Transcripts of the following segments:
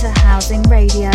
to Housing Radio.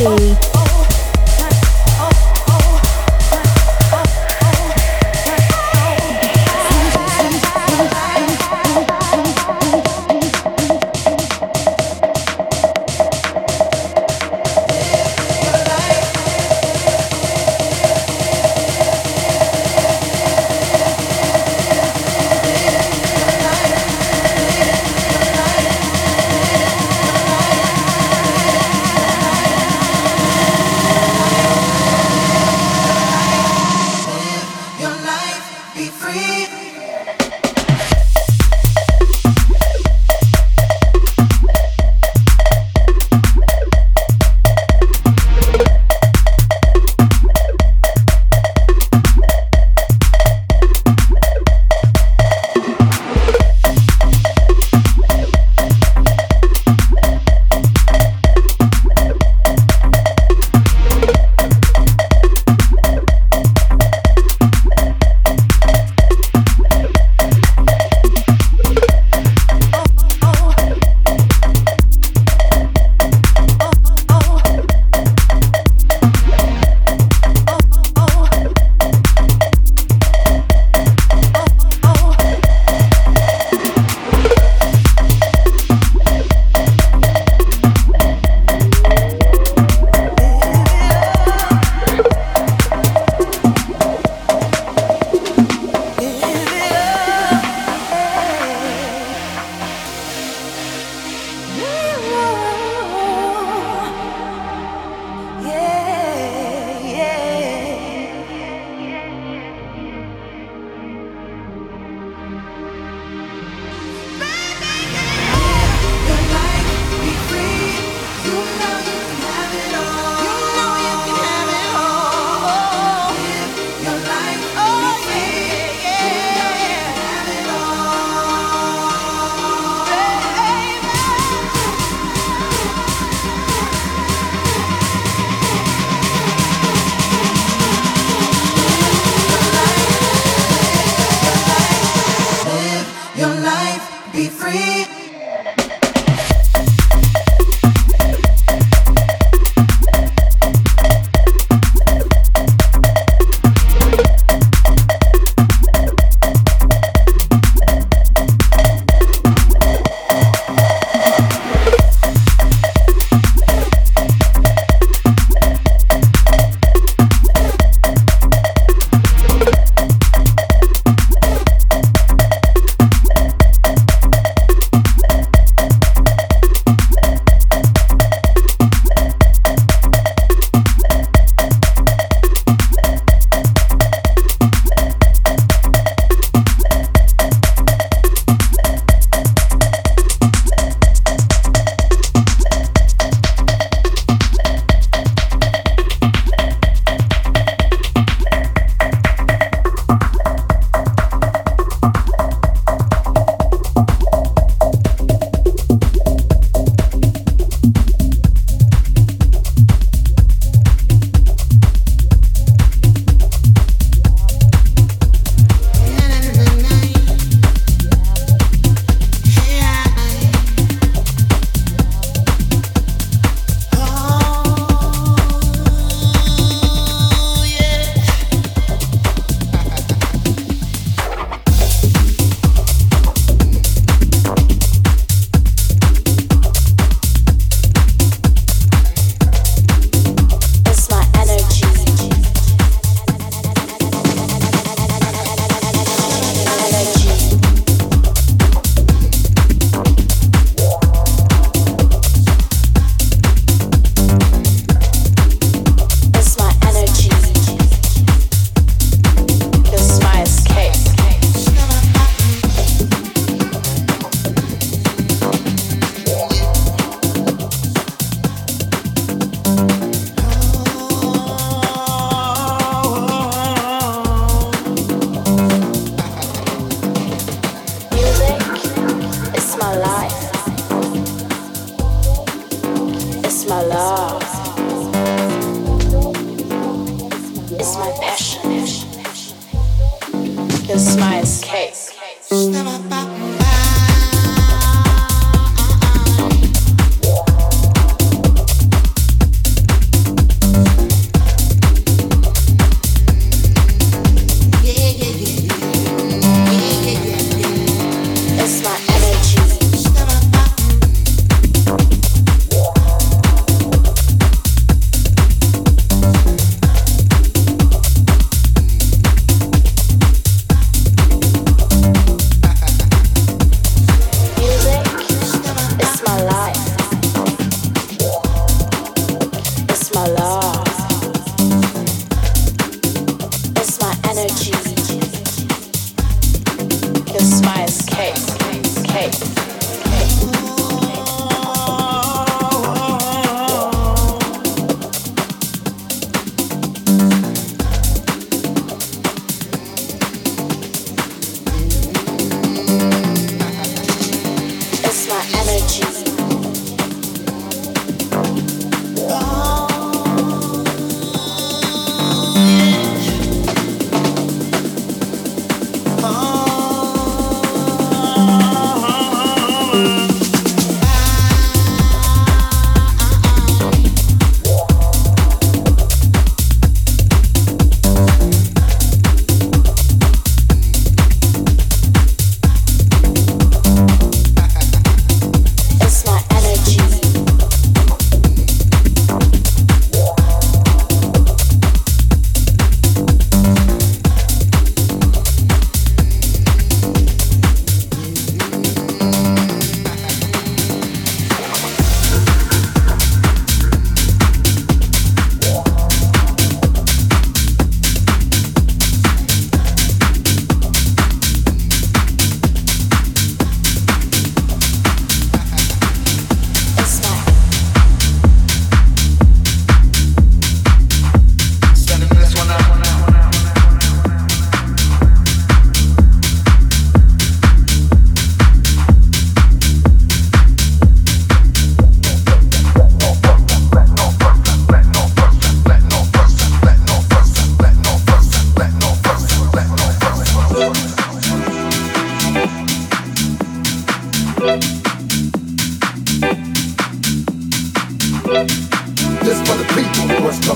see.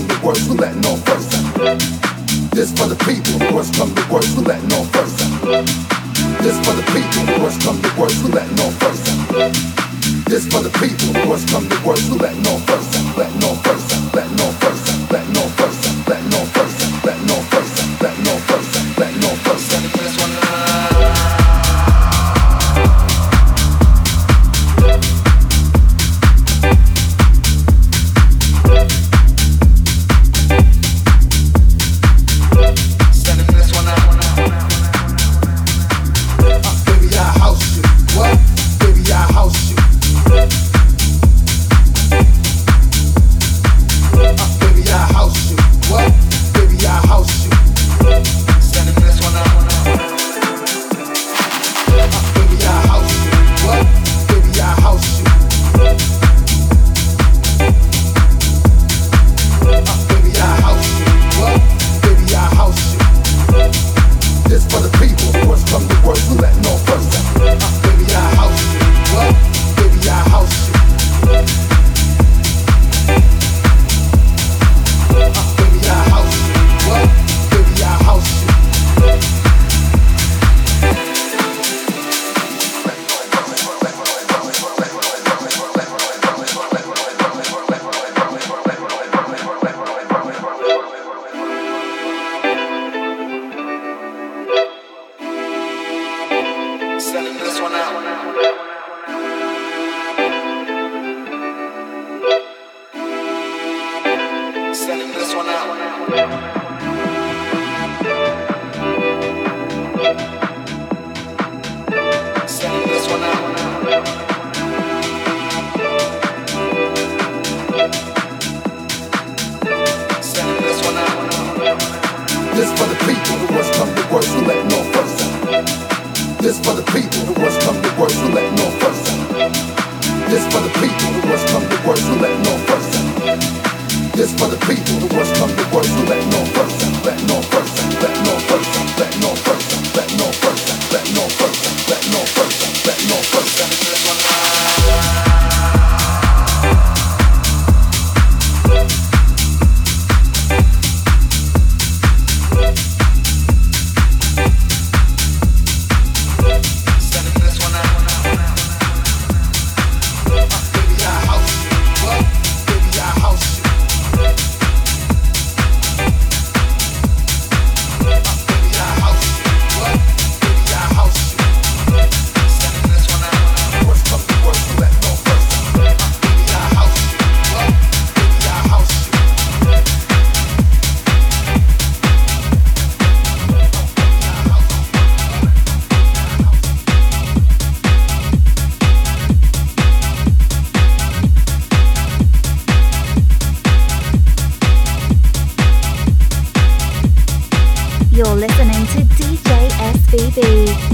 come to worst, we're letting on first time. This for the people, worst come to worst, we're letting on first time. This for the people, worst come to worst, we're letting on first time. This for the people, worst come to worst, we're letting on first time, letting on first time, letting on first time, letting on first time, letting on first time, letting on first time, letting on first time, letting on first time. You're listening to DJ SVB.